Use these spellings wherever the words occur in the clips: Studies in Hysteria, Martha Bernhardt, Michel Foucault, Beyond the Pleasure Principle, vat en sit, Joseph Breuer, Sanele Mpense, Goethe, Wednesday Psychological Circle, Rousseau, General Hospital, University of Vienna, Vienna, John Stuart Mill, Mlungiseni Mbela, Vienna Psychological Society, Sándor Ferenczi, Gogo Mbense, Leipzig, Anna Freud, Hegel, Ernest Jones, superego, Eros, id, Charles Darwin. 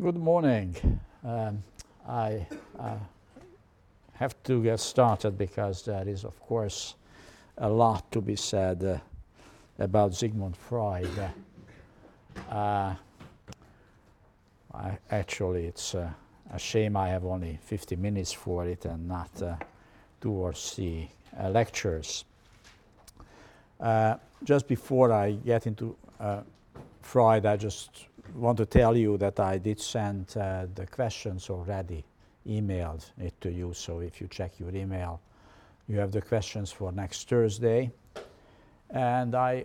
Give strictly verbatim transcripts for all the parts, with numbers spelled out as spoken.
Good morning. Um, I uh, have to get started because there is, of course, a lot to be said uh, about Sigmund Freud. Uh, I actually, it's uh, a shame I have only fifty minutes for it and not uh, two or three uh, lectures. Uh, just before I get into uh, Freud, I just want to tell you that I did send uh, the questions already, emailed it to you, so if you check your email, you have the questions for next Thursday. And I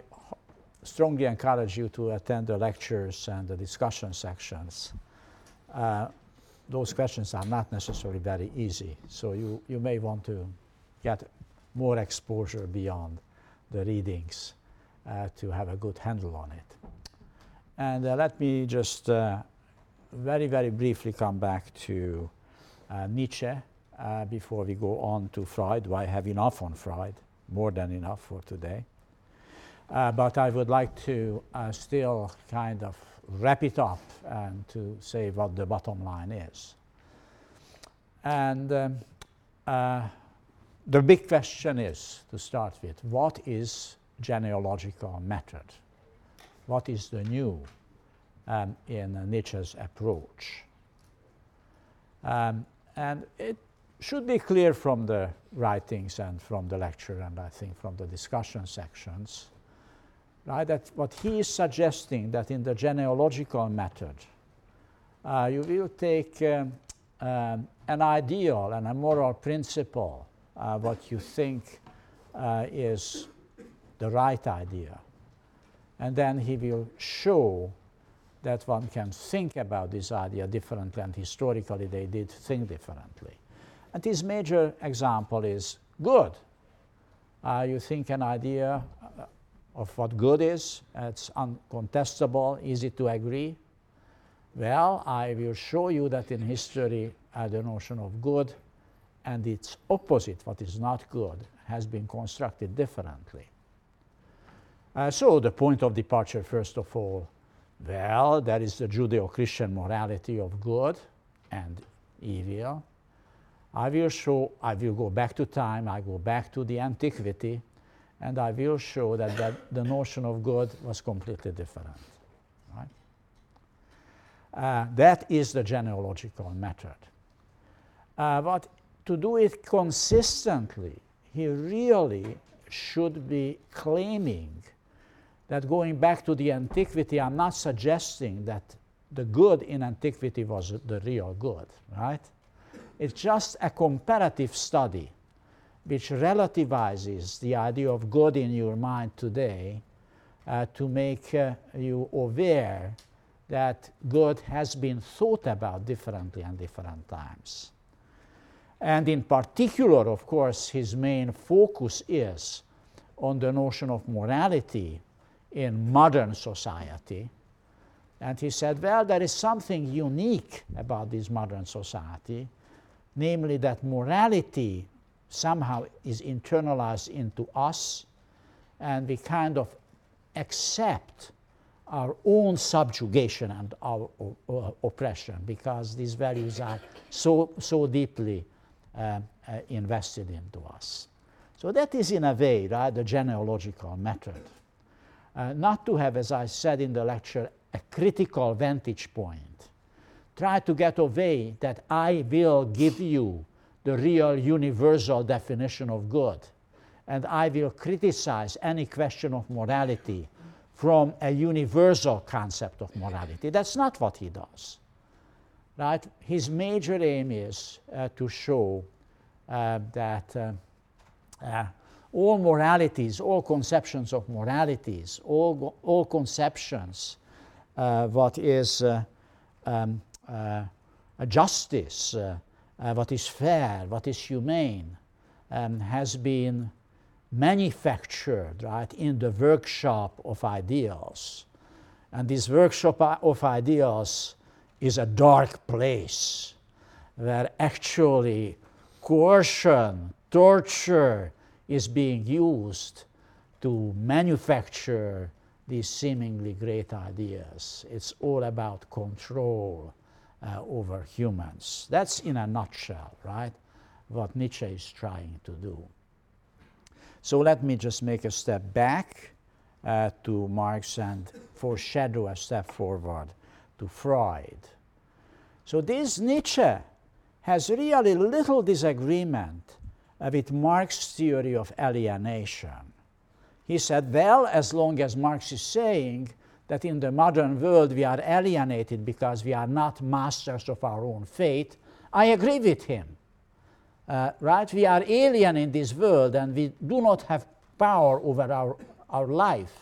strongly encourage you to attend the lectures and the discussion sections. Uh, those questions are not necessarily very easy, so you, you may want to get more exposure beyond the readings uh, to have a good handle on it. And uh, let me just uh, very, very briefly come back to uh, Nietzsche uh, before we go on to Freud. I have enough on Freud, more than enough for today. Uh, but I would like to uh, still kind of wrap it up and to say what the bottom line is. And um, uh, the big question is, to start with, what is genealogical method? What is the new um, in uh, Nietzsche's approach? Um, and it should be clear from the writings and from the lecture and I think from the discussion sections, right, that what he is suggesting that in the genealogical method, uh, you will take um, um, an ideal and a moral principle, uh, what you think uh, is the right idea. And then he will show that one can think about this idea differently, and historically they did think differently. And his major example is good. Uh, you think an idea of what good is, it's uncontestable, easy to agree. Well, I will show you that in history uh, the notion of good and its opposite, what is not good, has been constructed differently. Uh, so the point of departure, first of all, well, there is the Judeo-Christian morality of good and evil. I will show, I will go back to time, I go back to the antiquity, and I will show that, that the notion of good was completely different. Right? Uh, that is the genealogical method. Uh, but to do it consistently, he really should be claiming that going back to the antiquity, I'm not suggesting that the good in antiquity was the real good, right? It's just a comparative study which relativizes the idea of good in your mind today uh, to make uh, you aware that good has been thought about differently in different times. And in particular, of course, his main focus is on the notion of morality in modern society. And he said, well, there is something unique about this modern society, namely that morality somehow is internalized into us, and we kind of accept our own subjugation and our uh, oppression, because these values are so, so deeply uh, uh, invested into us. So that is, in a way, right, the genealogical method. Uh, not to have, as I said in the lecture, a critical vantage point. Try to get away that I will give you the real universal definition of good, and I will criticize any question of morality from a universal concept of morality. That's not what he does. Right? His major aim is uh, to show uh, that uh, uh, all moralities, all conceptions of moralities, all, all conceptions, uh, what is uh, um, uh, justice, uh, uh, what is fair, what is humane, um, has been manufactured, right, in the workshop of ideals. And this workshop of ideals is a dark place where actually coercion, torture, is being used to manufacture these seemingly great ideas. It's all about control uh, over humans. That's in a nutshell, right, what Nietzsche is trying to do. So let me just make a step back uh, to Marx and foreshadow a step forward to Freud. So this Nietzsche has really little disagreement uh, with Marx's theory of alienation. He said, well, as long as Marx is saying that in the modern world we are alienated because we are not masters of our own fate, I agree with him. Uh, right? We are alien in this world and we do not have power over our, our life.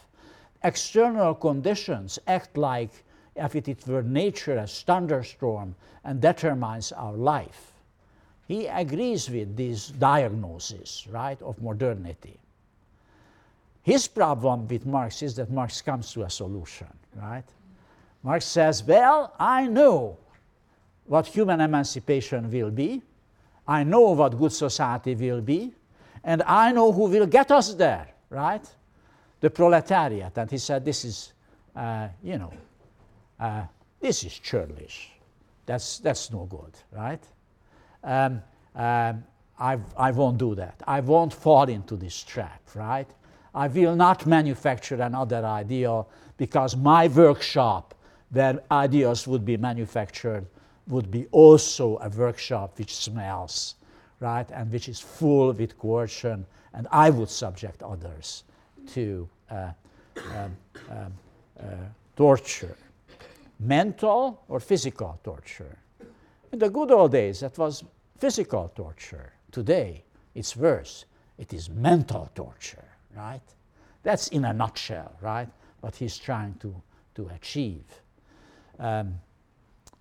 External conditions act like if it were nature as thunderstorm and determines our life. He agrees with this diagnosis, right, of modernity. His problem with Marx is that Marx comes to a solution, right? Marx says, well, I know what human emancipation will be, I know what good society will be, and I know who will get us there, right? The proletariat. And he said, this is, uh, you know, uh, this is churlish. That's, that's no good, right? Um, um, I, I won't do that. I won't fall into this trap, right? I will not manufacture another ideal because my workshop where ideals would be manufactured would be also a workshop which smells, right, and which is full with coercion, and I would subject others to uh, um, um, uh, torture, mental or physical torture. In the good old days, that was physical torture. Today, it's worse. It is mental torture. Right? That's in a nutshell, right, what he's trying to, to achieve. Um,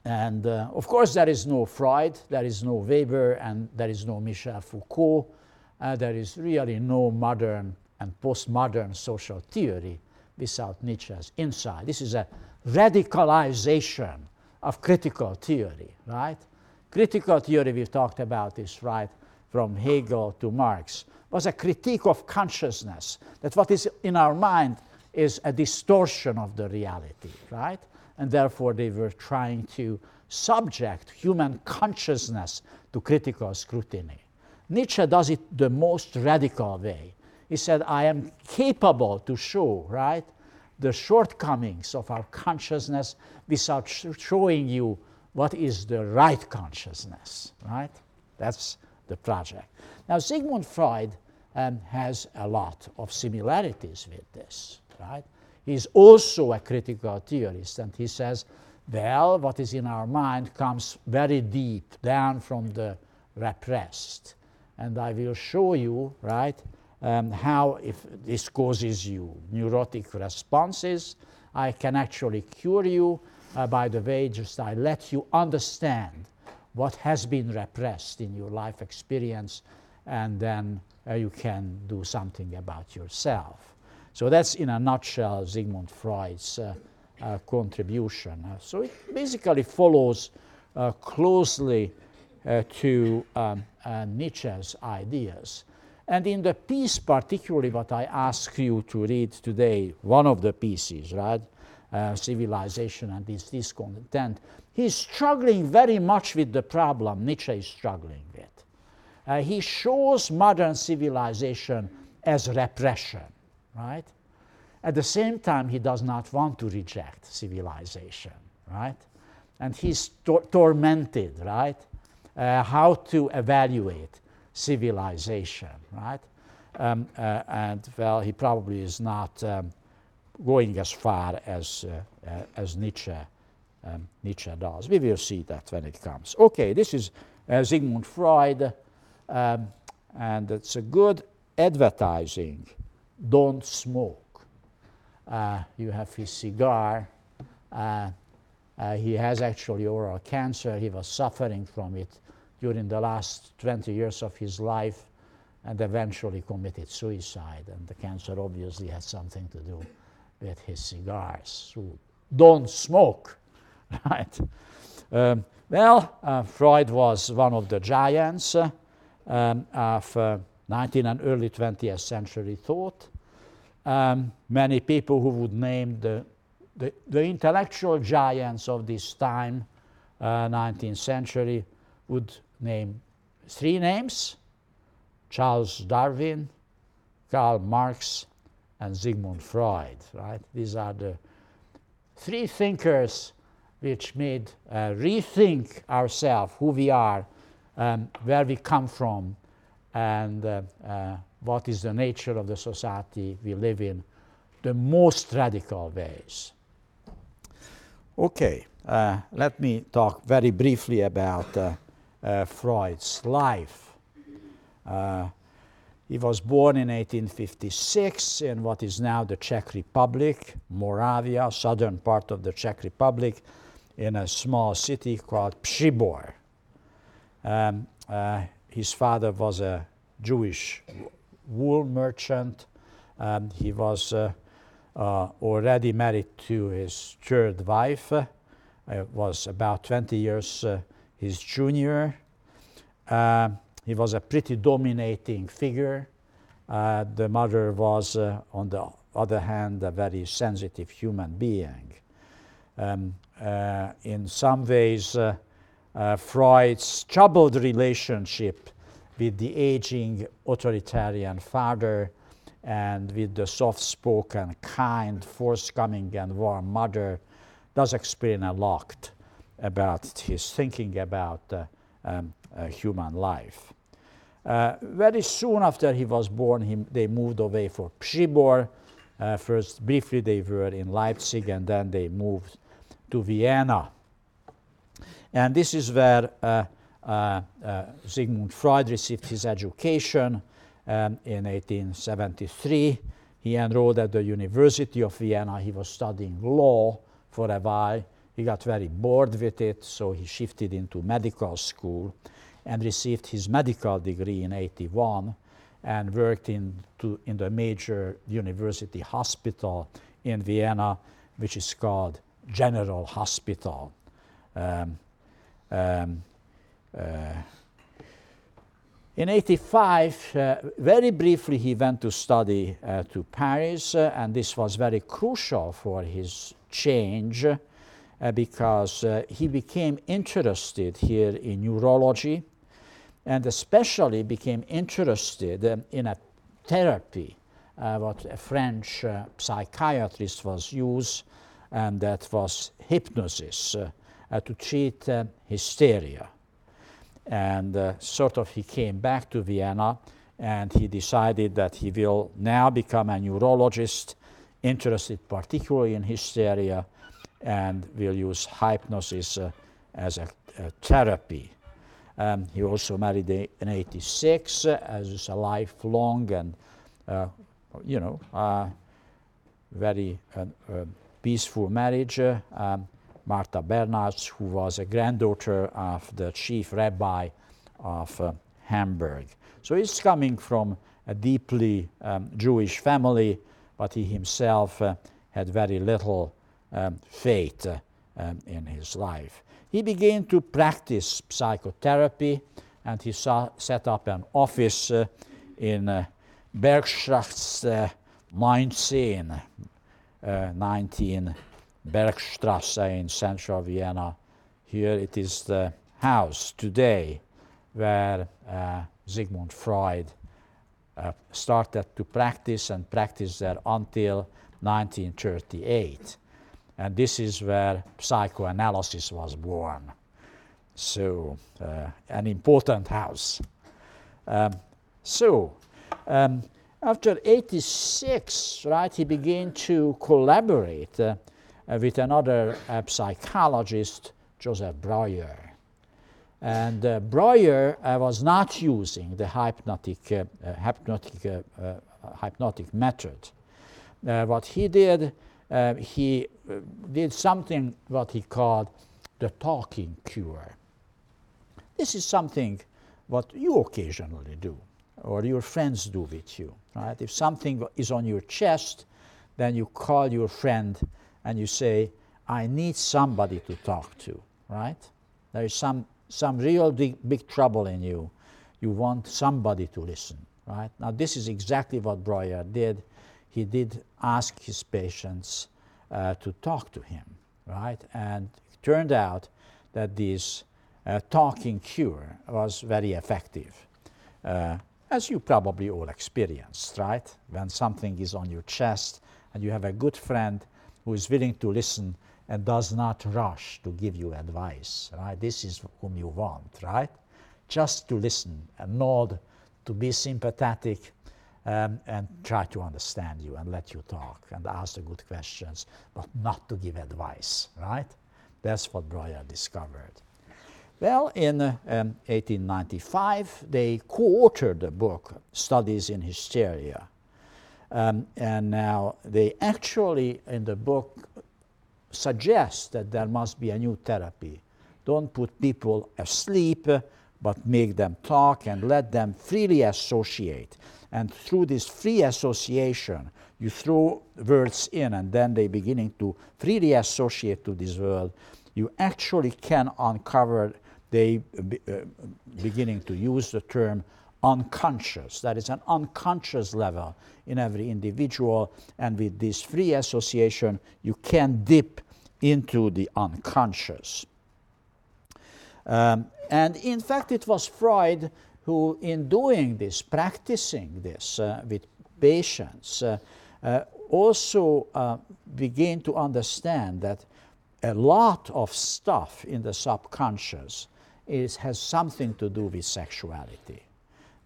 and uh, of course there is no Freud, there is no Weber, and there is no Michel Foucault. Uh, there is really no modern and postmodern social theory without Nietzsche's insight. This is a radicalization of critical theory, right? Critical theory, we've talked about this, right, from Hegel to Marx, was a critique of consciousness, that what is in our mind is a distortion of the reality, right? And therefore they were trying to subject human consciousness to critical scrutiny. Nietzsche does it the most radical way. He said, I am capable to show, right, the shortcomings of our consciousness without sh- showing you what is the right consciousness, right? That's the project. Now, Sigmund Freud um, has a lot of similarities with this, right? He's also a critical theorist, and he says, well, what is in our mind comes very deep down from the repressed, and I will show you, right, um, how if this causes you neurotic responses, I can actually cure you. Uh, by the way, just I let you understand what has been repressed in your life experience, and then uh, you can do something about yourself. So that's in a nutshell Sigmund Freud's uh, uh, contribution. Uh, so it basically follows uh, closely uh, to um, uh, Nietzsche's ideas. And in the piece particularly what I ask you to read today, one of the pieces, right, Uh, Civilization and Its Discontents, he's struggling very much with the problem Nietzsche is struggling with. Uh, he shows modern civilization as repression, right? At the same time, he does not want to reject civilization, right? And he's tor- tormented, right? Uh, how to evaluate civilization, right? Um, uh, and, well, he probably is not Um, going as far as uh, uh, as Nietzsche um, Nietzsche does. We will see that when it comes. Okay, this is uh, Sigmund Freud, um, and it's a good advertising. Don't smoke. Uh, you have his cigar. Uh, uh, he has actually oral cancer. He was suffering from it during the last twenty years of his life, and eventually committed suicide. And the cancer obviously had something to do with his cigars. So don't smoke, right? Um, well, uh, Freud was one of the giants uh, um, of uh, nineteenth and early twentieth century thought. Um, many people who would name the, the, the intellectual giants of this time uh, nineteenth century would name three names: Charles Darwin, Karl Marx, and Sigmund Freud, right? These are the three thinkers which made uh, rethink ourselves, who we are, um, where we come from, and uh, uh, what is the nature of the society we live in, the most radical ways. Okay, uh, let me talk very briefly about uh, uh, Freud's life. Uh, he was born in eighteen fifty-six in what is now the Czech Republic, Moravia, southern part of the Czech Republic, in a small city called Přibor. Um, uh, his father was a Jewish wool merchant. Um, he was uh, uh, already married to his third wife. Uh, was about twenty years uh, his junior. Uh, he was a pretty dominating figure. Uh, the mother was, uh, on the other hand, a very sensitive human being. Um, uh, in some ways, uh, uh, Freud's troubled relationship with the aging authoritarian father and with the soft-spoken, kind, forthcoming, and warm mother does explain a lot about his thinking about uh, um, uh, human life. Uh, very soon after he was born, he, they moved away for Přibor. Uh, first, briefly, they were in Leipzig, and then they moved to Vienna. And this is where uh, uh, uh, Sigmund Freud received his education. Um, in eighteen seventy-three, he enrolled at the University of Vienna. He was studying law for a while. He got very bored with it, so he shifted into medical school and received his medical degree in eighty-one and worked in, to, in the major university hospital in Vienna, which is called General Hospital. Um, um, uh, In eighty-five, uh, very briefly, he went to study uh, to Paris, uh, and this was very crucial for his change uh, because uh, he became interested here in neurology, and especially became interested um, in a therapy, uh, what a French uh, psychiatrist was used, and that was hypnosis uh, uh, to treat uh, hysteria. And uh, sort of he came back to Vienna, and he decided that he will now become a neurologist interested particularly in hysteria, and will use hypnosis uh, as a, a therapy. Um, he also married in eighty-six uh, as a lifelong and uh, you know uh, very uh, uh, peaceful marriage. Uh, um, Martha Bernhardt, who was a granddaughter of the chief rabbi of uh, Hamburg. So he's coming from a deeply um, Jewish family, but he himself uh, had very little um, faith uh, um, in his life. He began to practice psychotherapy, and he saw, set up an office uh, in uh, Bergstrasse nineteen, Bergstrasse in central Vienna. Here it is the house today where uh, Sigmund Freud uh, started to practice and practiced there until nineteen thirty-eight. And this is where psychoanalysis was born. So, uh, an important house. Um, so, um, after eighty-six, right, he began to collaborate uh, Uh, with another uh, psychologist, Joseph Breuer. And uh, Breuer uh, was not using the hypnotic, uh, uh, hypnotic, uh, uh, hypnotic method. Uh, what he did, uh, he uh, did something what he called the talking cure. This is something what you occasionally do, or your friends do with you, right? If something is on your chest, then you call your friend and you say, I need somebody to talk to, right? There is some, some real big, big trouble in you. You want somebody to listen, right? Now, this is exactly what Breuer did. He did ask his patients uh, to talk to him, right? And it turned out that this uh, talking cure was very effective, uh, as you probably all experienced, right? When something is on your chest and you have a good friend who is willing to listen and does not rush to give you advice, right? This is whom you want, right? Just to listen and nod, to be sympathetic, um, and try to understand you and let you talk and ask the good questions, but not to give advice, right? That's what Breuer discovered. Well, in uh, um, eighteen ninety-five, they co-authored the book Studies in Hysteria. Um, and now they actually, in the book, suggest that there must be a new therapy. Don't put people asleep, but make them talk and let them freely associate. And through this free association, you throw words in and then they're beginning to freely associate to this world. You actually can uncover, they be, uh, beginning to use the term unconscious. That is an unconscious level in every individual, and with this free association you can dip into the unconscious. Um, and in fact it was Freud who, in doing this, practicing this uh, with patients, uh, uh, also uh, began to understand that a lot of stuff in the subconscious is, has something to do with sexuality.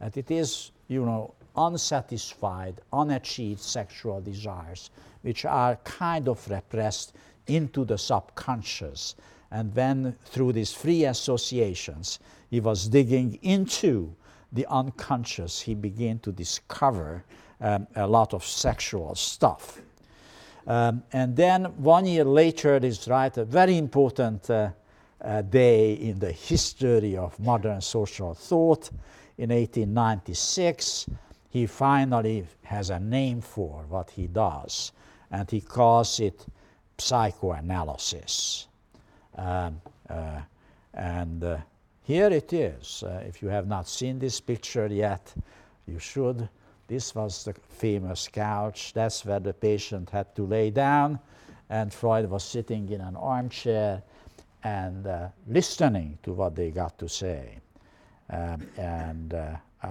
That it is, you know, unsatisfied, unachieved sexual desires, which are kind of repressed into the subconscious. And then through these free associations, he was digging into the unconscious. He began to discover um, a lot of sexual stuff. Um, and then one year later, is right, a very important uh, uh, day in the history of modern social thought. In eighteen ninety-six, he finally has a name for what he does, and he calls it psychoanalysis. Um, uh, and uh, here it is. Uh, if you have not seen this picture yet, you should. This was the famous couch. That's where the patient had to lay down, and Freud was sitting in an armchair and uh, listening to what they got to say. Um, and uh, uh,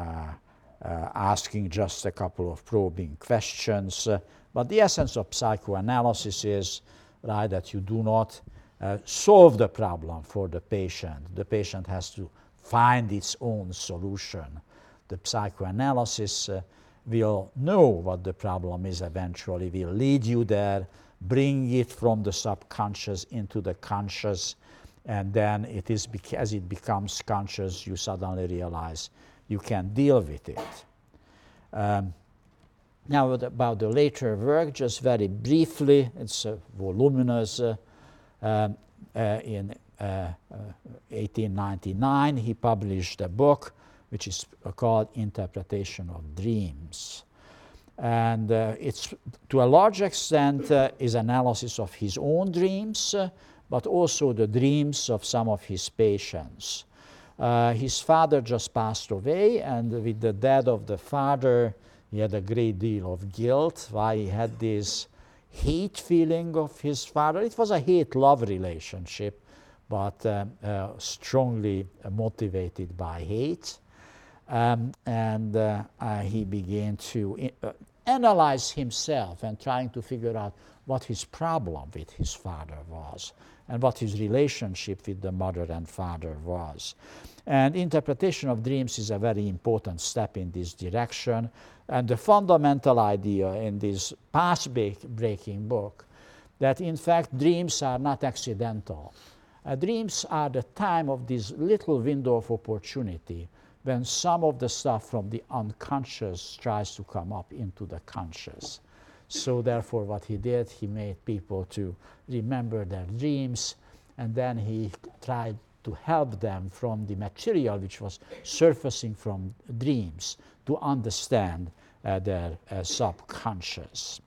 uh, asking just a couple of probing questions. Uh, but the essence of psychoanalysis is, right, that you do not uh, solve the problem for the patient. The patient has to find its own solution. The psychoanalysis uh, will know what the problem is eventually, will lead you there, bring it from the subconscious into the conscious, and then it is bec- as it becomes conscious, you suddenly realize you can deal with it. Um, now about the later work, just very briefly, it's uh, voluminous. Uh, uh, in uh, uh, eighteen ninety-nine, he published a book which is called Interpretation of Dreams. And uh, it's, to a large extent, uh, is analysis of his own dreams, uh, but also the dreams of some of his patients. Uh, his father just passed away, and with the death of the father, he had a great deal of guilt, why he had this hate feeling of his father. It was a hate-love relationship, but um, uh, strongly motivated by hate. Um, and uh, uh, he began to in- uh, analyze himself and trying to figure out what his problem with his father was and what his relationship with the mother and father was. And Interpretation of Dreams is a very important step in this direction. And the fundamental idea in this path-breaking book, that in fact dreams are not accidental. Uh, dreams are the time of this little window of opportunity when some of the stuff from the unconscious tries to come up into the conscious. So therefore what he did, he made people to remember their dreams, and then he tried to help them from the material which was surfacing from dreams to understand uh, their uh, subconscious.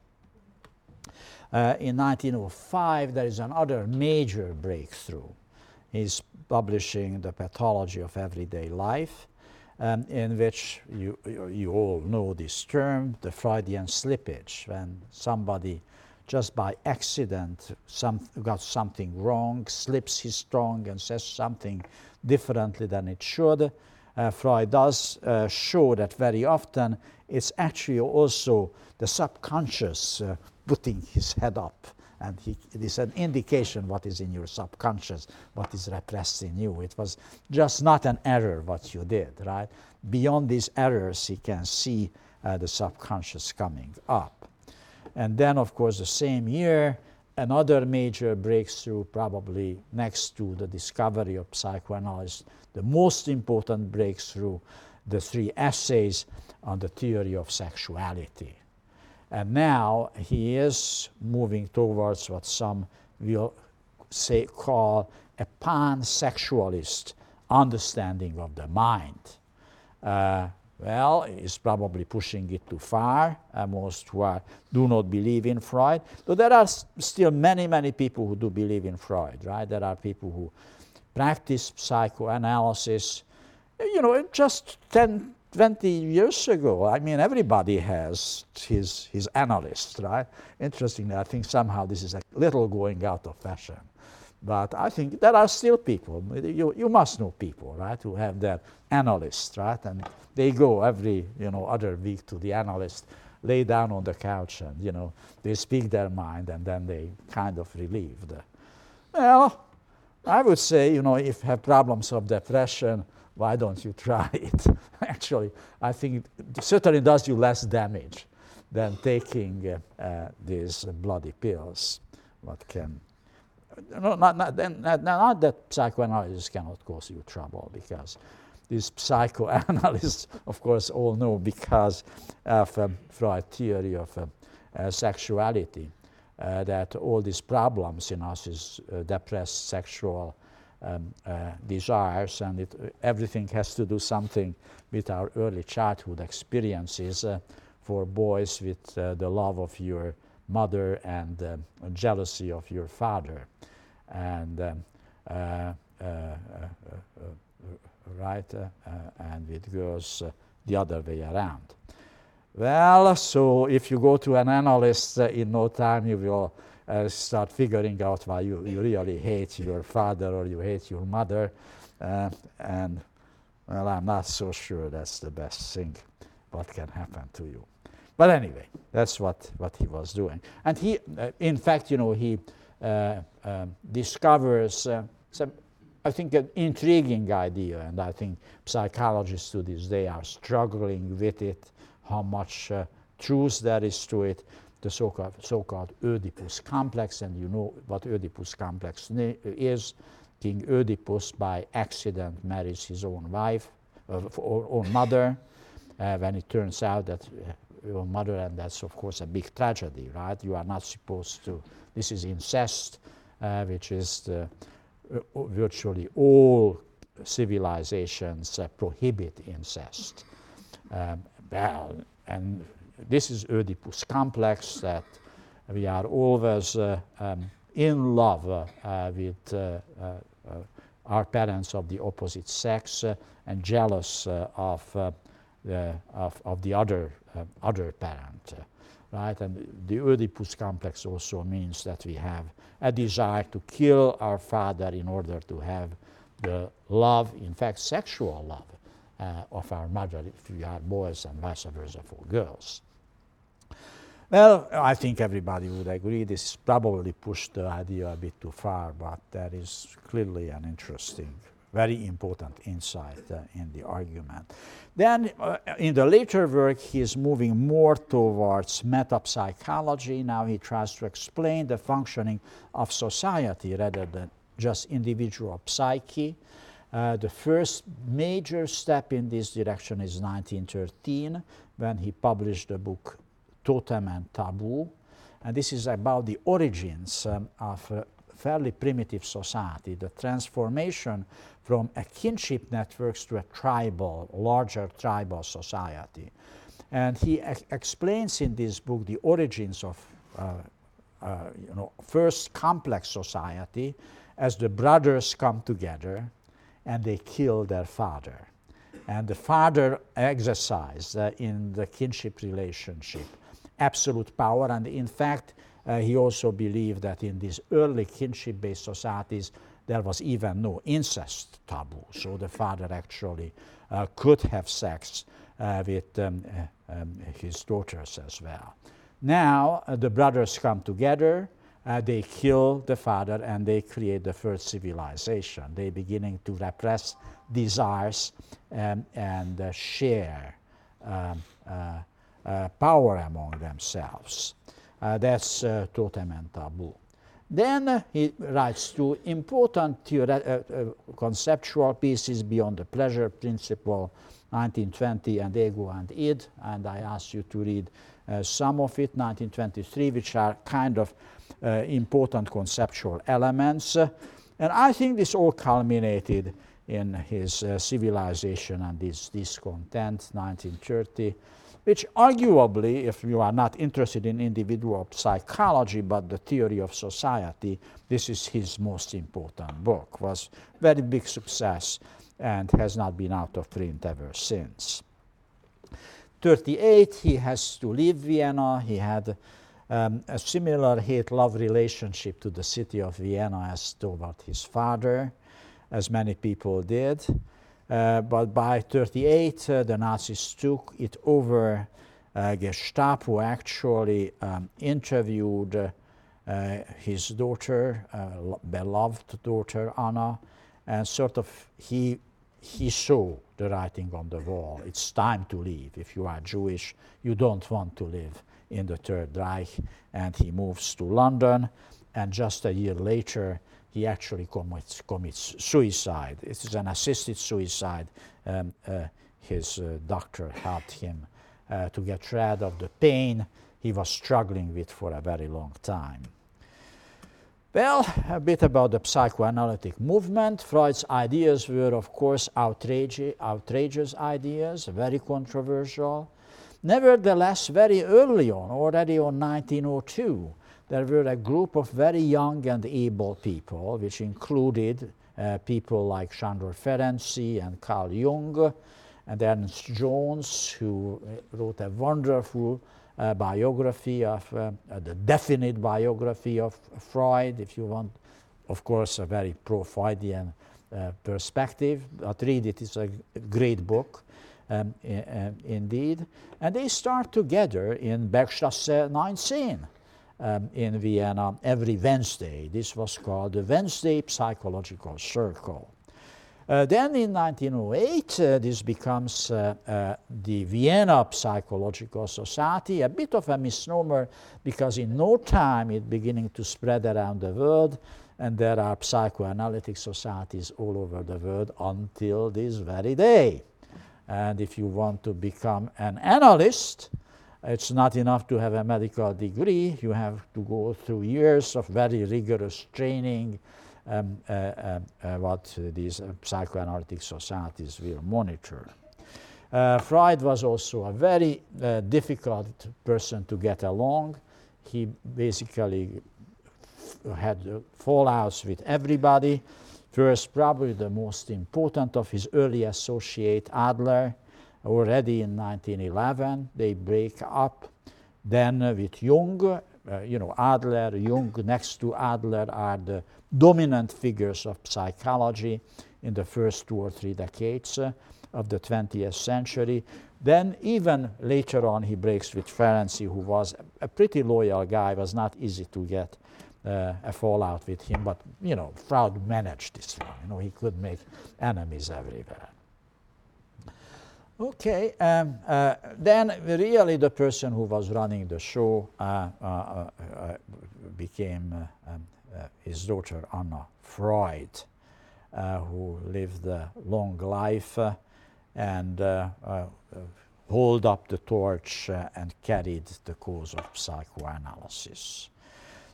Uh, in nineteen oh five, there is another major breakthrough. He's publishing The Pathology of Everyday Life, Um, in which you, you all know this term, the Freudian slippage, when somebody just by accident some, got something wrong, slips his tongue and says something differently than it should. Uh, Freud does uh, show that very often it's actually also the subconscious uh, putting his head up, and he, it is an indication what is in your subconscious, what is repressed in you. It was just not an error what you did, right? Beyond these errors, he can see uh, the subconscious coming up. And then, of course, the same year, another major breakthrough, probably next to the discovery of psychoanalysis, the most important breakthrough, the three essays on the theory of sexuality. And now he is moving towards what some will say call a pansexualist understanding of the mind. Uh, well, he's probably pushing it too far, uh, most who are, do not believe in Freud. Though there are s still many, many people who do believe in Freud, right? There are people who practice psychoanalysis, you know, just ten, twenty years ago. I mean, everybody has his, his analyst, right? Interestingly, I think somehow this is a little going out of fashion. But I think there are still people, you, you must know people, right, who have their analysts, right? And they go every, you know, other week to the analyst, lay down on the couch and, you know, they speak their mind and then they kind of relieved. Well, I would say, you know, if you have problems of depression, why don't you try it? Actually, I think it certainly does you less damage than taking uh, uh, these bloody pills. What can, no, not, not, not, not that psychoanalysis cannot cause you trouble, because these psychoanalysts, of course, all know because of um, Freud's theory of um, uh, sexuality, uh, that all these problems in us is uh, depressed sexual Um, uh, desires, and it, uh, everything has to do something with our early childhood experiences. Uh, for boys, with uh, the love of your mother and uh, jealousy of your father, and um, uh, uh, uh, uh, uh, right, uh, uh, and with girls uh, the other way around. Well, so if you go to an analyst, uh, in no time you will Uh, start figuring out why you, you really hate your father or you hate your mother. Uh, and, well, I'm not so sure that's the best thing what can happen to you. But anyway, that's what, what he was doing. And he, uh, in fact, you know, he uh, uh, discovers uh, some, I think, an intriguing idea, and I think psychologists to this day are struggling with it, how much uh, truth there is to it. The so-called, so-called Oedipus complex, and you know what Oedipus complex is. King Oedipus, by accident, marries his own wife, uh, or own mother, uh, when it turns out that uh, your mother, and that's of course a big tragedy, right? You are not supposed to. This is incest, uh, which is the, uh, virtually all civilizations uh, prohibit incest. Um, well, and this is Oedipus complex, that we are always uh, um, in love uh, uh, with uh, uh, uh, our parents of the opposite sex, uh, and jealous uh, of, uh, the, of of the other uh, other parent, uh, right? And the Oedipus complex also means that we have a desire to kill our father in order to have the love, in fact, sexual love uh, of our mother, if we are boys, and vice versa for girls. Well, I think everybody would agree this probably pushed the idea a bit too far, but that is clearly an interesting, very important insight uh, in the argument. Then, uh, in the later work, he is moving more towards metapsychology. Now he tries to explain the functioning of society rather than just individual psyche. Uh, the first major step in this direction is nineteen thirteen, when he published the book Totem and Taboo, and this is about the origins um, of a fairly primitive society, the transformation from a kinship networks to a tribal, larger tribal society. And he ex explains in this book the origins of uh, uh, you know, first complex society as the brothers come together and they kill their father. And the father exercised uh, in the kinship relationship absolute power, and in fact Uh, he also believed that in these early kinship-based societies there was even no incest taboo, so the father actually uh, could have sex uh, with um, uh, um, his daughters as well. Now uh, the brothers come together, uh, they kill the father, and they create the first civilization. They beginning to repress desires um, and uh, share um, uh, uh, power among themselves. Uh, that's uh, Totem and Taboo. Then uh, he writes two important theoret- uh, uh, conceptual pieces, Beyond the Pleasure Principle, nineteen twenty, and Ego and Id, and I ask you to read uh, some of it, nineteen twenty-three, which are kind of uh, important conceptual elements. Uh, and I think this all culminated in his uh, Civilization and Its Discontents, nineteen thirty, which arguably, if you are not interested in individual psychology but the theory of society, this is his most important book. Was very big success and has not been out of print ever since. thirty-eight, he has to leave Vienna. He had um, a similar hate-love relationship to the city of Vienna as toward his father, as many people did. Uh, but by thirty-eight, uh, the Nazis took it over. Uh, Gestapo actually um, interviewed uh, uh, his daughter, uh, beloved daughter Anna, and sort of he he saw the writing on the wall. It's time to leave. If you are Jewish, you don't want to live in the Third Reich. And he moves to London, and just a year later, he actually commits, commits suicide. It is an assisted suicide. Um, uh, his uh, doctor helped him uh, to get rid of the pain he was struggling with for a very long time. Well, a bit about the psychoanalytic movement. Freud's ideas were, of course, outrage- outrageous ideas, very controversial. Nevertheless, very early on, already on nineteen oh two, there were a group of very young and able people, which included uh, people like Sándor Ferenczi and Carl Jung and Ernest Jones, who wrote a wonderful uh, biography of, uh, uh, the definite biography of Freud, if you want, of course, a very pro-Freudian uh, perspective. But read it, it's a great book. Um, I- uh, indeed. And they start together in Bergstrasse nineteen. Um, in Vienna every Wednesday. This was called the Wednesday Psychological Circle. Uh, then in nineteen oh eight, uh, this becomes uh, uh, the Vienna Psychological Society, a bit of a misnomer because in no time it's beginning to spread around the world, and there are psychoanalytic societies all over the world until this very day. And if you want to become an analyst, it's not enough to have a medical degree. You have to go through years of very rigorous training, um, uh, uh, uh, what uh, these uh, psychoanalytic societies will monitor. Uh, Freud was also a very uh, difficult person to get along. He basically f- had uh, fallouts with everybody. First, probably the most important of his early associate, Adler. Already in nineteen eleven, they break up. Then uh, with Jung, uh, you know, Adler, Jung, next to Adler are the dominant figures of psychology in the first two or three decades uh, of the twentieth century. Then even later on, he breaks with Ferenczi, who was a pretty loyal guy. It was not easy to get uh, a fallout with him, but, you know, Freud managed this one. You know, he could make enemies everywhere. Okay, um, uh, then really the person who was running the show uh, uh, uh, uh, became uh, um, uh, his daughter Anna Freud, uh, who lived a long life uh, and uh, uh, held up the torch uh, and carried the cause of psychoanalysis.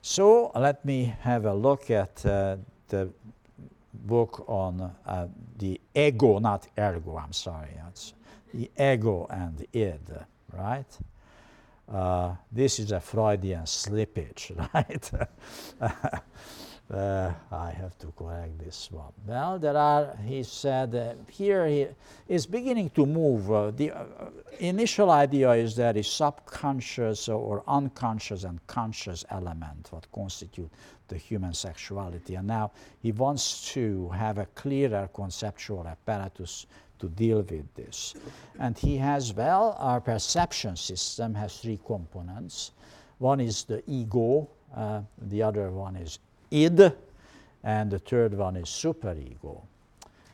So let me have a look at uh, the book on uh, the ego, not ergo, I'm sorry. It's, The Ego and Id, right? Uh, this is a Freudian slippage, right? Uh, I have to correct this one. Well, there are, he said, uh, here he is beginning to move. Uh, the uh, initial idea is there is subconscious or unconscious and conscious element what constitute the human sexuality. And now he wants to have a clearer conceptual apparatus to deal with this. And he has, well, our perception system has three components. One is the ego, uh, the other one is id, and the third one is superego.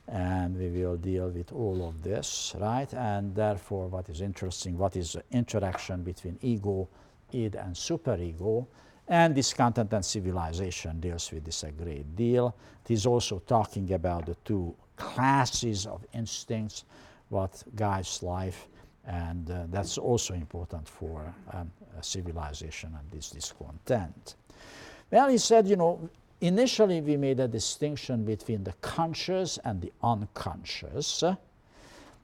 And we will deal with all of this, right? And therefore, what is interesting, what is the interaction between ego, id, and superego? And Discontent and Civilization deals with this a great deal. It is also talking about the two classes of instincts, what guides life, and uh, that's also important for um, Civilization and Its Discontent. Well, he said, you know, initially we made a distinction between the conscious and the unconscious.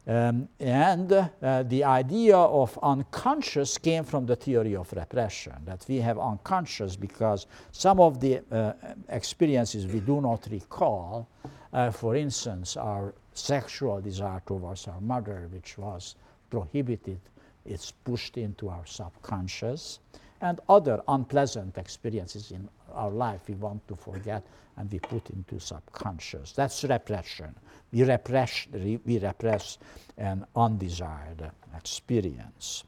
Um, and uh, the idea of unconscious came from the theory of repression, that we have unconscious because some of the uh, experiences we do not recall. Uh, for instance, our sexual desire towards our mother, which was prohibited, it's pushed into our subconscious. And other unpleasant experiences in our life we want to forget and we put into subconscious. That's repression. We repress, we repress an undesired experience.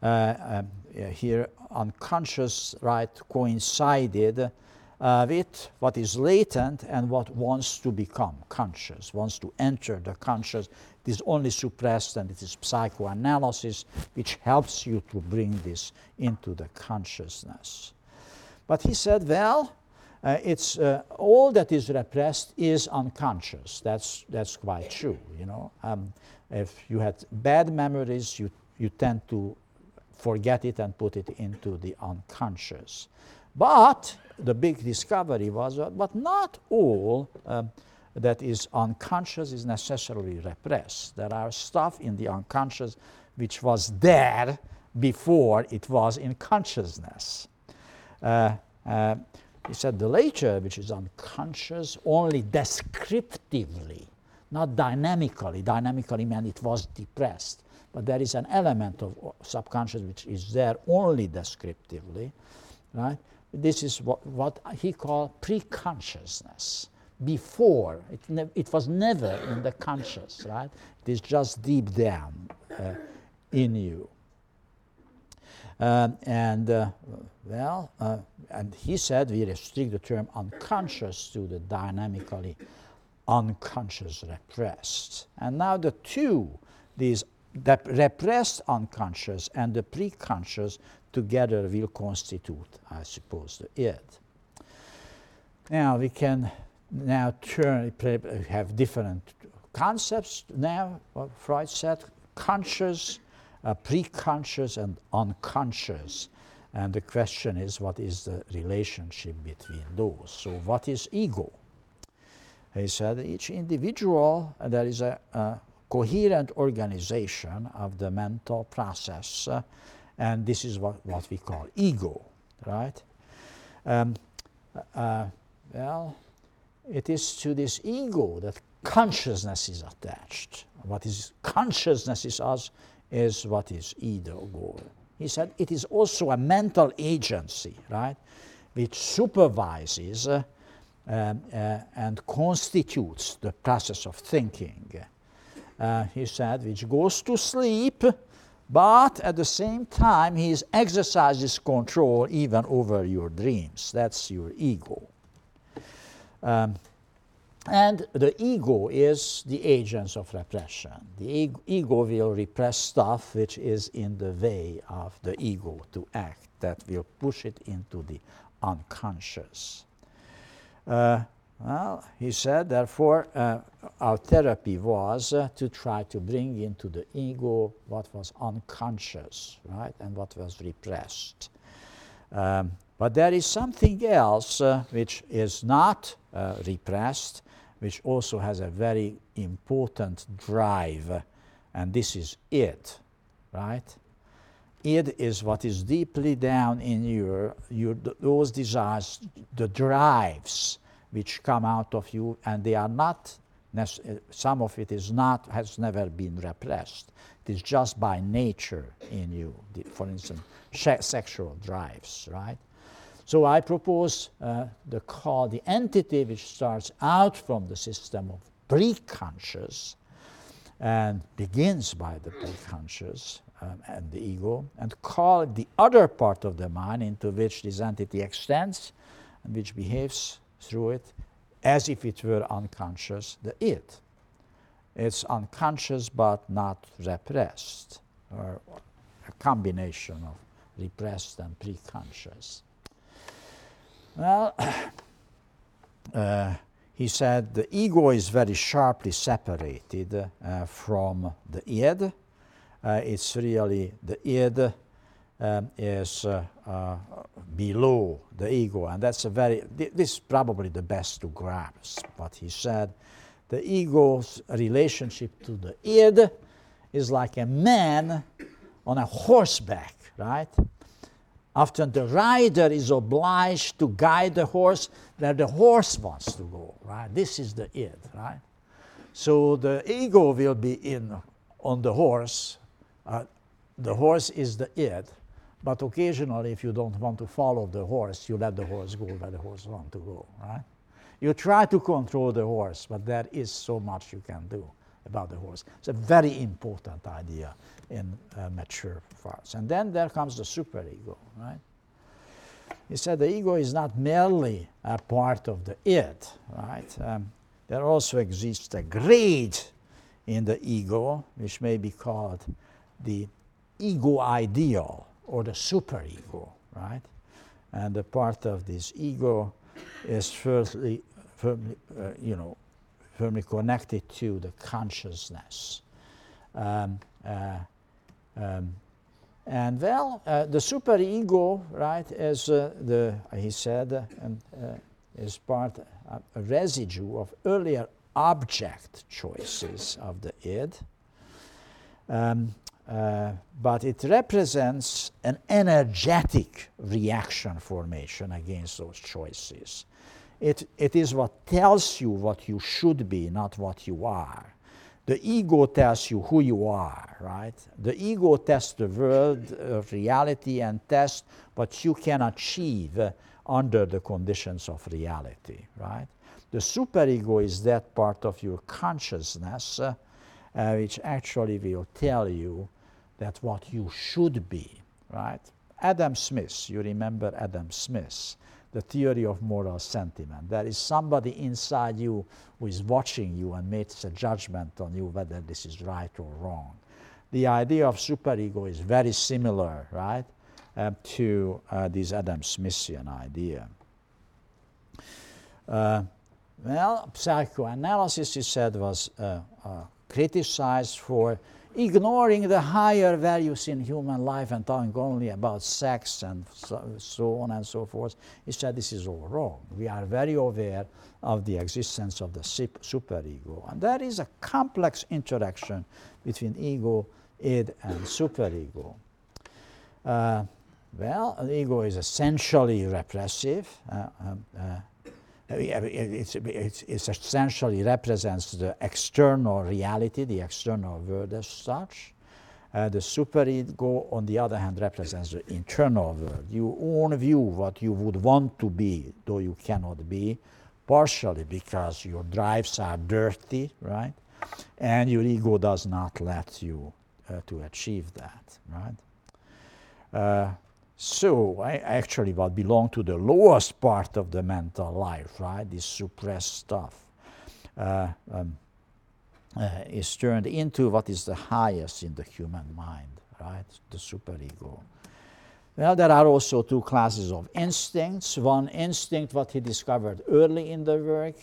Uh, um, here, unconscious, right, coincided uh, with what is latent and what wants to become conscious, wants to enter the conscious. It is only suppressed, and it is psychoanalysis which helps you to bring this into the consciousness. But he said, well, uh, it's uh, all that is repressed is unconscious. That's that's quite true, you know. Um, if you had bad memories, you you tend to forget it and put it into the unconscious. But the big discovery was, uh, but not all. Um, that is unconscious is necessarily repressed. There are stuff in the unconscious which was there before it was in consciousness. Uh, uh, he said the later, which is unconscious, only descriptively, not dynamically. Dynamically meant it was depressed. But there is an element of subconscious which is there only descriptively, right? This is what, what he called pre-consciousness. Before, it, ne it was never in the conscious, right? It is just deep down uh, in you. Um, and, uh, well, uh, and he said we restrict the term unconscious to the dynamically unconscious repressed. And now the two, these the repressed unconscious and the preconscious together will constitute, I suppose, the id. Now we can Now, turn, have different concepts now, what Freud said, conscious, uh, preconscious, and unconscious. And the question is, what is the relationship between those? So what is ego? He said, each individual, uh, there is a, a coherent organization of the mental process, uh, and this is what, what we call ego, right? Um, uh, well... It is to this ego that consciousness is attached. What is consciousness is us is what is ego. He said it is also a mental agency, right, which supervises uh, um, uh, and constitutes the process of thinking. Uh, he said, which goes to sleep, but at the same time he exercises control even over your dreams. That's your ego. Um, and the ego is the agent of repression. The ego will repress stuff which is in the way of the ego to act, that will push it into the unconscious. Uh, well, he said, therefore, uh, our therapy was uh, to try to bring into the ego what was unconscious, right, and what was repressed. Um, But there is something else uh, which is not uh, repressed, which also has a very important drive, and this is id, right? Id is what is deeply down in your, your those desires, the drives which come out of you, and they are not, some of it is not, has never been repressed. It is just by nature in you, for instance, sexual drives, right? So I propose uh, the call, the entity which starts out from the system of preconscious and begins by the preconscious um, and the ego, and call the other part of the mind into which this entity extends and which behaves through it as if it were unconscious, the id. It's unconscious but not repressed, or a combination of repressed and preconscious. Well, uh, he said the ego is very sharply separated uh, from the id. Uh, it's really the id um, is uh, uh, below the ego, and that's a very, th this is probably the best to grasp what he said. The ego's relationship to the id is like a man on a horseback, right? Often the rider is obliged to guide the horse where the horse wants to go, right? This is the id, right? So the ego will be in on the horse. Uh, the horse is the id, but occasionally if you don't want to follow the horse, you let the horse go where the horse wants to go, right? You try to control the horse, but there is so much you can do about the horse. It's a very important idea in uh, mature parts. And then there comes the superego, right? He said the ego is not merely a part of the id, right? Um, there also exists a grade in the ego which may be called the ego ideal or the superego, right? And the part of this ego is firstly, firmly, uh, you know, firmly connected to the consciousness. Um, uh, um, and well, uh, the superego, right, is uh, the he said, uh, and, uh, is part uh, a residue of earlier object choices of the id, um, uh, but it represents an energetic reaction formation against those choices. It, it is what tells you what you should be, not what you are. The ego tells you who you are, right? The ego tests the world of reality and tests what you can achieve uh, under the conditions of reality, right? The superego is that part of your consciousness uh, uh, which actually will tell you that what you should be, right? Adam Smith, you remember Adam Smith, the theory of moral sentiment. There is somebody inside you who is watching you and makes a judgment on you whether this is right or wrong. The idea of superego is very similar, right, uh, to uh, this Adam Smithian idea. Uh, well, psychoanalysis, he said, was uh, uh, criticized for ignoring the higher values in human life and talking only about sex and so, so on and so forth. He said this is all wrong. We are very aware of the existence of the superego. And there is a complex interaction between ego, id, and superego. Uh, well, the ego is essentially repressive. Uh, um, uh, It's, it's, it's essentially represents the external reality, the external world as such. Uh, the superego, on the other hand, represents the internal world, your own view, what you would want to be, though you cannot be, partially because your drives are dirty, right? And your ego does not let you uh, to achieve that, right? Uh, So, I actually what belong to the lowest part of the mental life, right? This suppressed stuff uh, um, uh, is turned into what is the highest in the human mind, right? The superego. Well, there are also two classes of instincts. One instinct, what he discovered early in the work,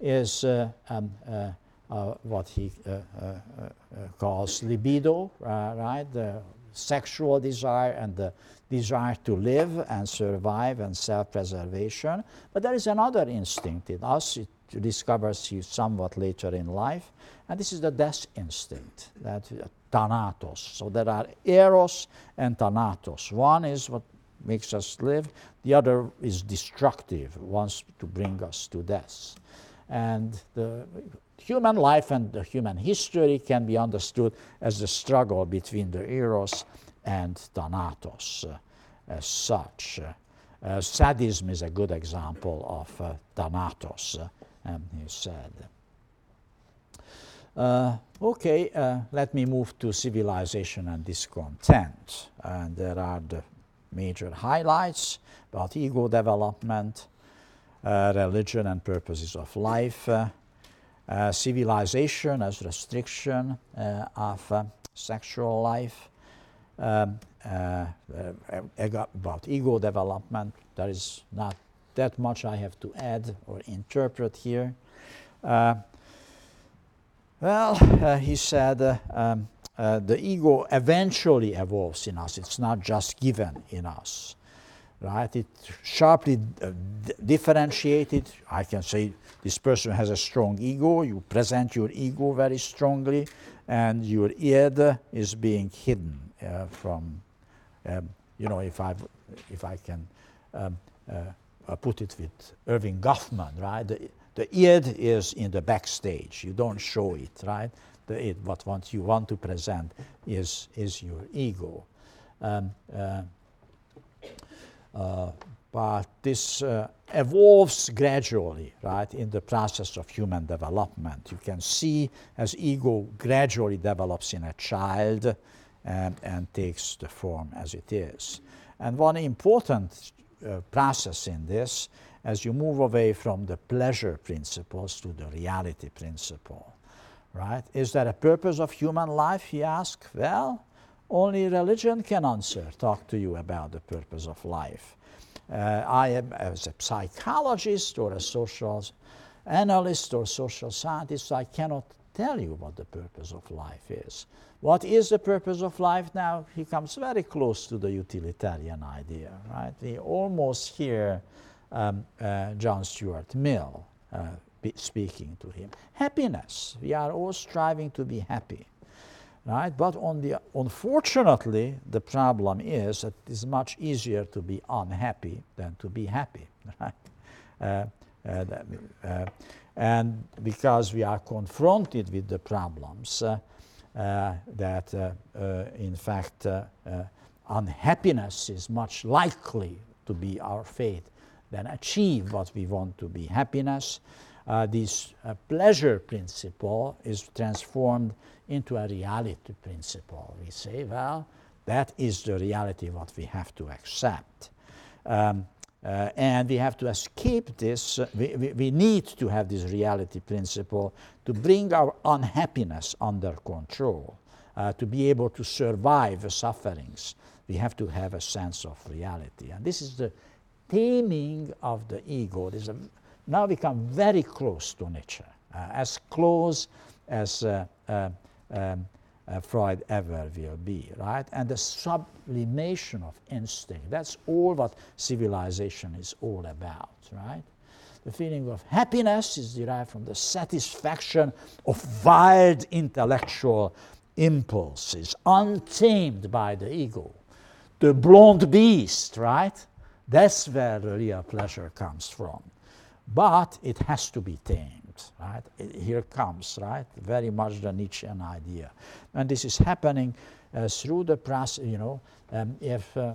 is uh, um, uh, uh, what he uh, uh, uh, calls libido, uh, right? The sexual desire and the desire to live and survive and self-preservation. But there is another instinct in us. It discovers you somewhat later in life. And this is the death instinct, that uh, Thanatos. So there are Eros and Thanatos. One is what makes us live, the other is destructive, wants to bring us to death. And the human life and the human history can be understood as the struggle between the Eros and Thanatos uh, as such. Uh, sadism is a good example of uh, Thanatos, uh, and he said. Uh, okay, uh, let me move to Civilization and Discontent. And there are the major highlights about ego development, uh, religion and purposes of life, uh, uh, civilization as restriction uh, of uh, sexual life, um, uh, about ego development. There is not that much I have to add or interpret here. Uh, well, uh, he said, uh, um, Uh, the ego eventually evolves in us. It's not just given in us, right? It sharply uh, differentiated. I can say this person has a strong ego. You present your ego very strongly, and your id is being hidden uh, from. Um, you know, if I if I can um, uh, put it with Irving Goffman, right? The, the id is in the backstage. You don't show it, right? The, it, what want you want to present is is your ego, um, uh, uh, but this uh, evolves gradually, right? In the process of human development, you can see as ego gradually develops in a child, and and takes the form as it is. And one important uh, process in this, as you move away from the pleasure principles to the reality principle. Right? Is there a purpose of human life, he asked? Well, only religion can answer, talk to you about the purpose of life. Uh, I am, as a psychologist or a social analyst or social scientist, I cannot tell you what the purpose of life is. What is the purpose of life now? He comes very close to the utilitarian idea, right? We almost hear um, uh, John Stuart Mill uh, speaking to him. Happiness. We are all striving to be happy, right? But on the, unfortunately, the problem is that it is much easier to be unhappy than to be happy, right? Uh, uh, that, uh, and because we are confronted with the problems uh, uh, that, uh, uh, in fact, uh, uh, unhappiness is much likely to be our fate than achieve what we want to be happiness. Uh, this uh, pleasure principle is transformed into a reality principle. We say, well, that is the reality what we have to accept. Um, uh, and we have to escape this. Uh, we, we, we need to have this reality principle to bring our unhappiness under control, uh, to be able to survive the sufferings. We have to have a sense of reality. And this is the taming of the ego. This is a Now we come very close to Nietzsche, uh, as close as uh, uh, um, uh, Freud ever will be, right? And the sublimation of instinct, that's all what civilization is all about, right? The feeling of happiness is derived from the satisfaction of wild intellectual impulses, untamed by the ego. The blonde beast, right? That's where the real pleasure comes from. But it has to be tamed, right? It, here comes, right? Very much the Nietzschean idea. And this is happening uh, through the process, you know. Um, if uh,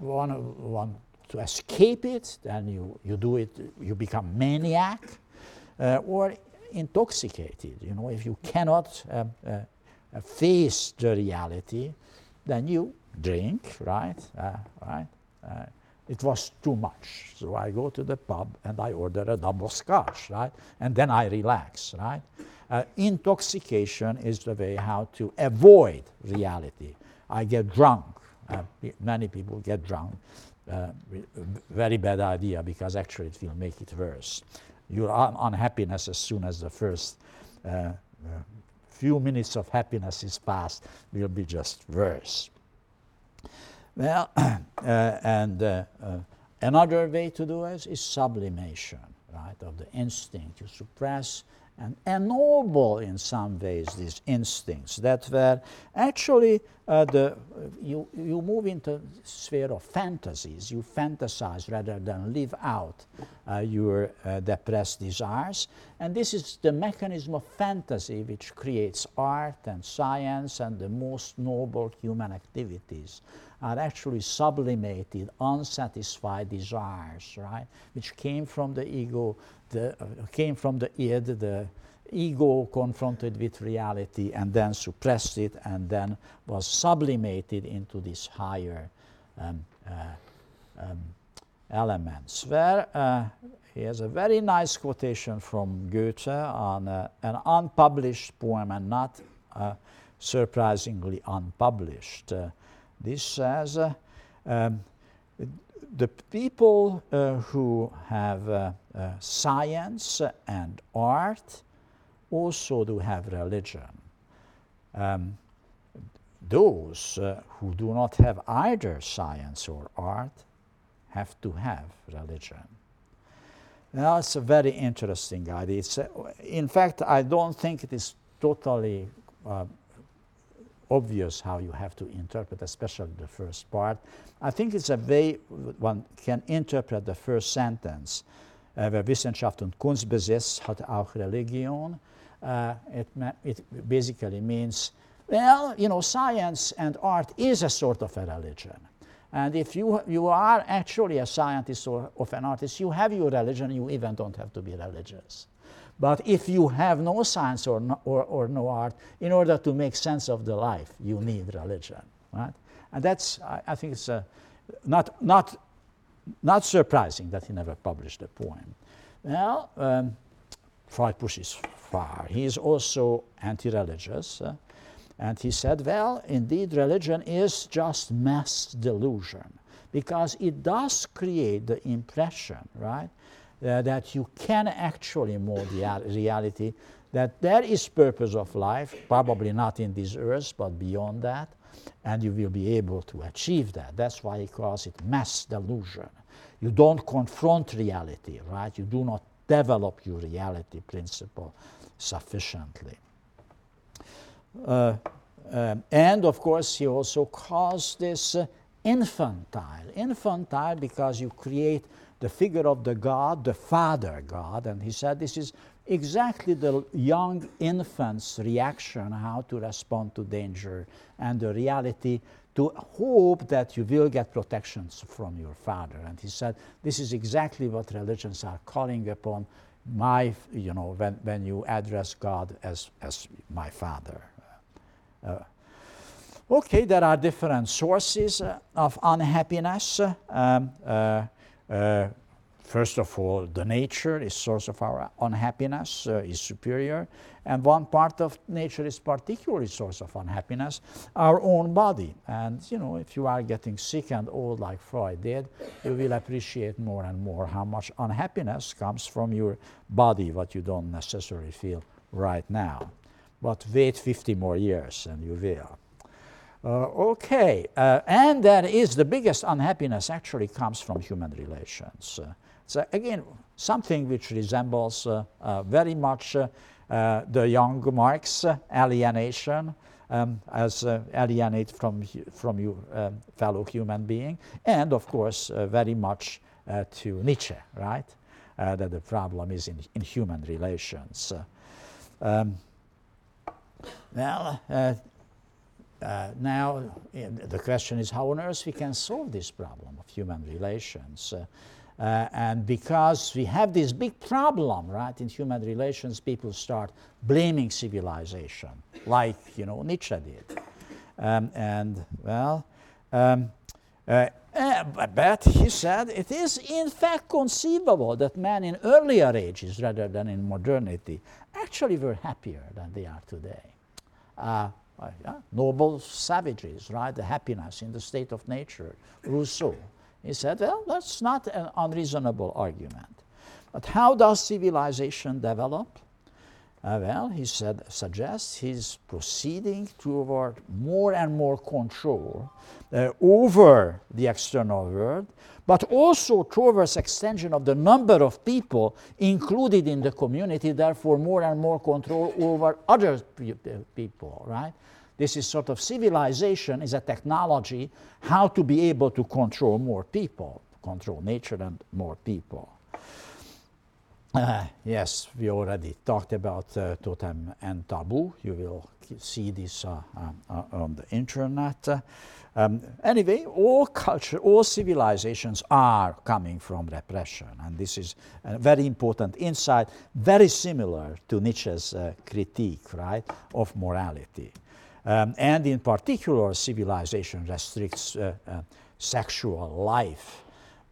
one wants to escape it, then you, you do it, you become maniac uh, or intoxicated. You know, if you cannot um, uh, face the reality, then you drink, right? Uh, right? Uh, It was too much, so I go to the pub and I order a double scotch, right? And then I relax, right? Uh, intoxication is the way how to avoid reality. I get drunk. Uh, many people get drunk. Uh, very bad idea, because actually it will make it worse. Your un- unhappiness, as soon as the first uh, uh, few minutes of happiness is past, will be just worse. Well, uh, and uh, uh, another way to do it is sublimation. right, of the instinct to suppress and ennoble in some ways these instincts that were actually uh, the uh, you you move into the sphere of fantasies. You fantasize rather than live out uh, your uh, depressed desires, and this is the mechanism of fantasy which creates art and science, and the most noble human activities are actually sublimated, unsatisfied desires, right, which came from the ego, the, uh, came from the id, the ego confronted with reality and then suppressed it and then was sublimated into these higher um, uh, um, elements. Where uh, here's a very nice quotation from Goethe on uh, an unpublished poem, and not uh, surprisingly unpublished. Uh, This says, uh, um, the people uh, who have uh, uh, science and art also do have religion. Um, those uh, who do not have either science or art have to have religion. Now, it's a very interesting idea. It's, uh, in fact, I don't think it is totally uh, obvious how you have to interpret, especially the first part. I think it's a way one can interpret the first sentence. Uh, where Wissenschaft und Kunstbesitz hat auch Religion. Uh, it, it basically means, well, you know, science and art is a sort of a religion. And if you, you are actually a scientist or of an artist, you have your religion, you even don't have to be religious. But if you have no science or no, or, or no art, in order to make sense of the life, you need religion, right? And that's, I, I think it's uh, not, not, not surprising that he never published the poem. Well, um, Freud pushes far. He is also anti-religious. Uh, and he said, well, indeed, religion is just mass delusion, because it does create the impression, right? Uh, that you can actually mold the reality, that there is purpose of life, probably not in this earth, but beyond that, and you will be able to achieve that. That's why he calls it mass delusion. You don't confront reality, right? You do not develop your reality principle sufficiently. Uh, um, and, of course, he also calls this uh, infantile. Infantile because you create the figure of the God, the Father God, and he said this is exactly the young infant's reaction, how to respond to danger and the reality, to hope that you will get protections from your father. And he said this is exactly what religions are calling upon, my, you know, when, when you address God as, as my father. Uh, okay, there are different sources uh, of unhappiness. Um, uh, Uh, first of all, the nature is source of our unhappiness, uh, is superior, and one part of nature is particularly source of unhappiness, our own body. And you know, if you are getting sick and old like Freud did, you will appreciate more and more how much unhappiness comes from your body, what you don't necessarily feel right now. But wait fifty more years and you will. Uh, okay, uh, and that is the biggest unhappiness actually comes from human relations. Uh, so again, something which resembles uh, uh, very much uh, uh, the young Marx uh, alienation, um, as uh, alienate from, from your uh, fellow human being, and of course uh, very much uh, to Nietzsche, right? Uh, that the problem is in, in human relations. Um, well, uh, Uh, now, uh, the question is how on earth we can solve this problem of human relations. Uh, uh, and because we have this big problem, right, in human relations, people start blaming civilization, like, you know, Nietzsche did. Um, and, well, um, uh, uh, but he said it is in fact conceivable that men in earlier ages, rather than in modernity, actually were happier than they are today. Uh, Uh, yeah. Noble savages, right? The happiness in the state of nature, Rousseau. He said, well, that's not an unreasonable argument. But how does civilization develop? Uh, well, he said, suggests he's proceeding toward more and more control uh, over the external world, but also towards extension of the number of people included in the community, therefore more and more control over other people, right? This is sort of civilization is a technology, how to be able to control more people, control nature and more people. Uh, yes, we already talked about uh, Totem and Taboo. You will see this uh, uh, on the internet. Uh, um, anyway, all culture, all civilizations are coming from repression, and this is a very important insight, very similar to Nietzsche's uh, critique, right, of morality. Um, and in particular, civilization restricts uh, uh, sexual life.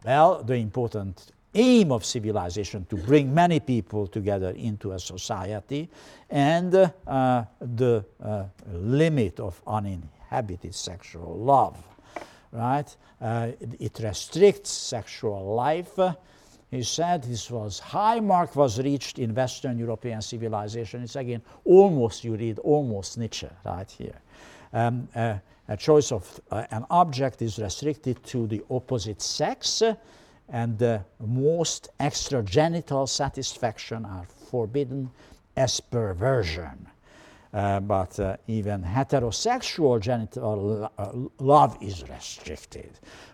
Well, the important aim of civilization to bring many people together into a society, and uh, uh, the uh, limit of uninhibited sexual love, right? Uh, it, it restricts sexual life. Uh, he said this was high mark was reached in Western European civilization. It's again almost, you read almost Nietzsche right here. Um, uh, a choice of uh, an object is restricted to the opposite sex, uh, and the most extragenital satisfaction are forbidden as perversion. Uh, but uh, even heterosexual genital uh, love is restricted.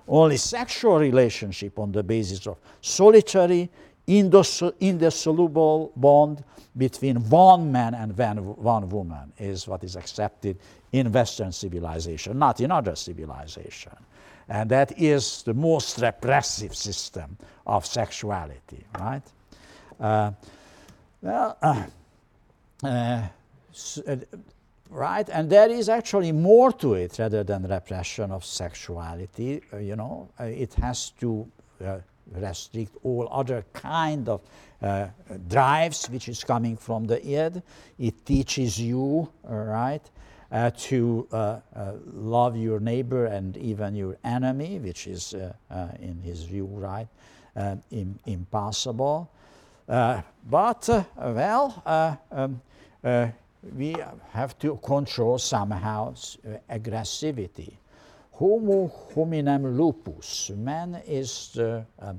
Only sexual relationship on the basis of solitary, indissol- indissoluble bond between one man and one woman is what is accepted in Western civilization, not in other civilization. And that is the most repressive system of sexuality, right? Uh, well, uh, uh, so, uh, right, and there is actually more to it rather than repression of sexuality. Uh, you know, uh, it has to uh, restrict all other kind of uh, drives which is coming from the id. It teaches you, uh, right? Uh, to uh, uh, love your neighbor and even your enemy, which is, uh, uh, in his view, right, uh, im- impossible. Uh, but, uh, well, uh, um, uh, we have to control somehow uh, aggressivity. Homo hominem lupus, man is the uh,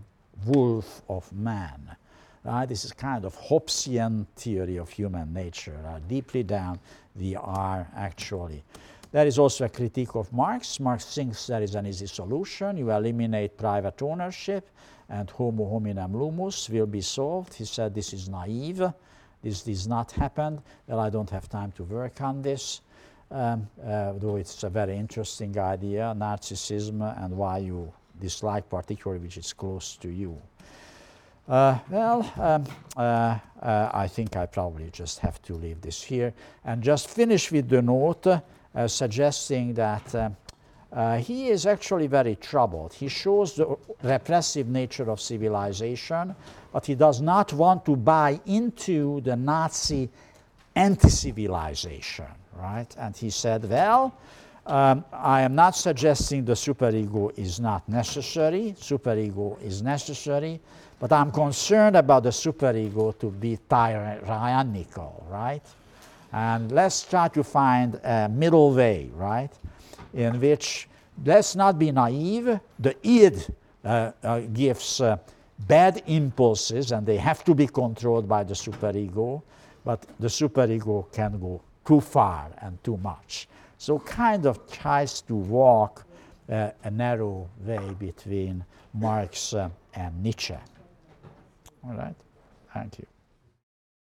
wolf of man. Right? This is kind of Hobbesian theory of human nature. Right? Deeply down, we are actually. There is also a critique of Marx. Marx thinks there is an easy solution. You eliminate private ownership, and homo hominem lupus will be solved. He said this is naive. This does not happen. Well, I don't have time to work on this. Um, uh, though it's a very interesting idea, narcissism and why you dislike particularly which is close to you. Uh, well, um, uh, uh, I think I probably just have to leave this here and just finish with the note uh, uh, suggesting that uh, uh, he is actually very troubled. He shows the repressive nature of civilization, but he does not want to buy into the Nazi anti-civilization, right? And he said, well, Um, I am not suggesting the superego is not necessary. Superego is necessary, but I'm concerned about the superego to be tyrannical, right? And let's try to find a middle way, right? In which, let's not be naive. The id uh, uh, gives uh, bad impulses, and they have to be controlled by the superego, but the superego can go too far and too much. So kind of tries to walk uh, a narrow way between Marx uh, and Nietzsche. All right, thank you.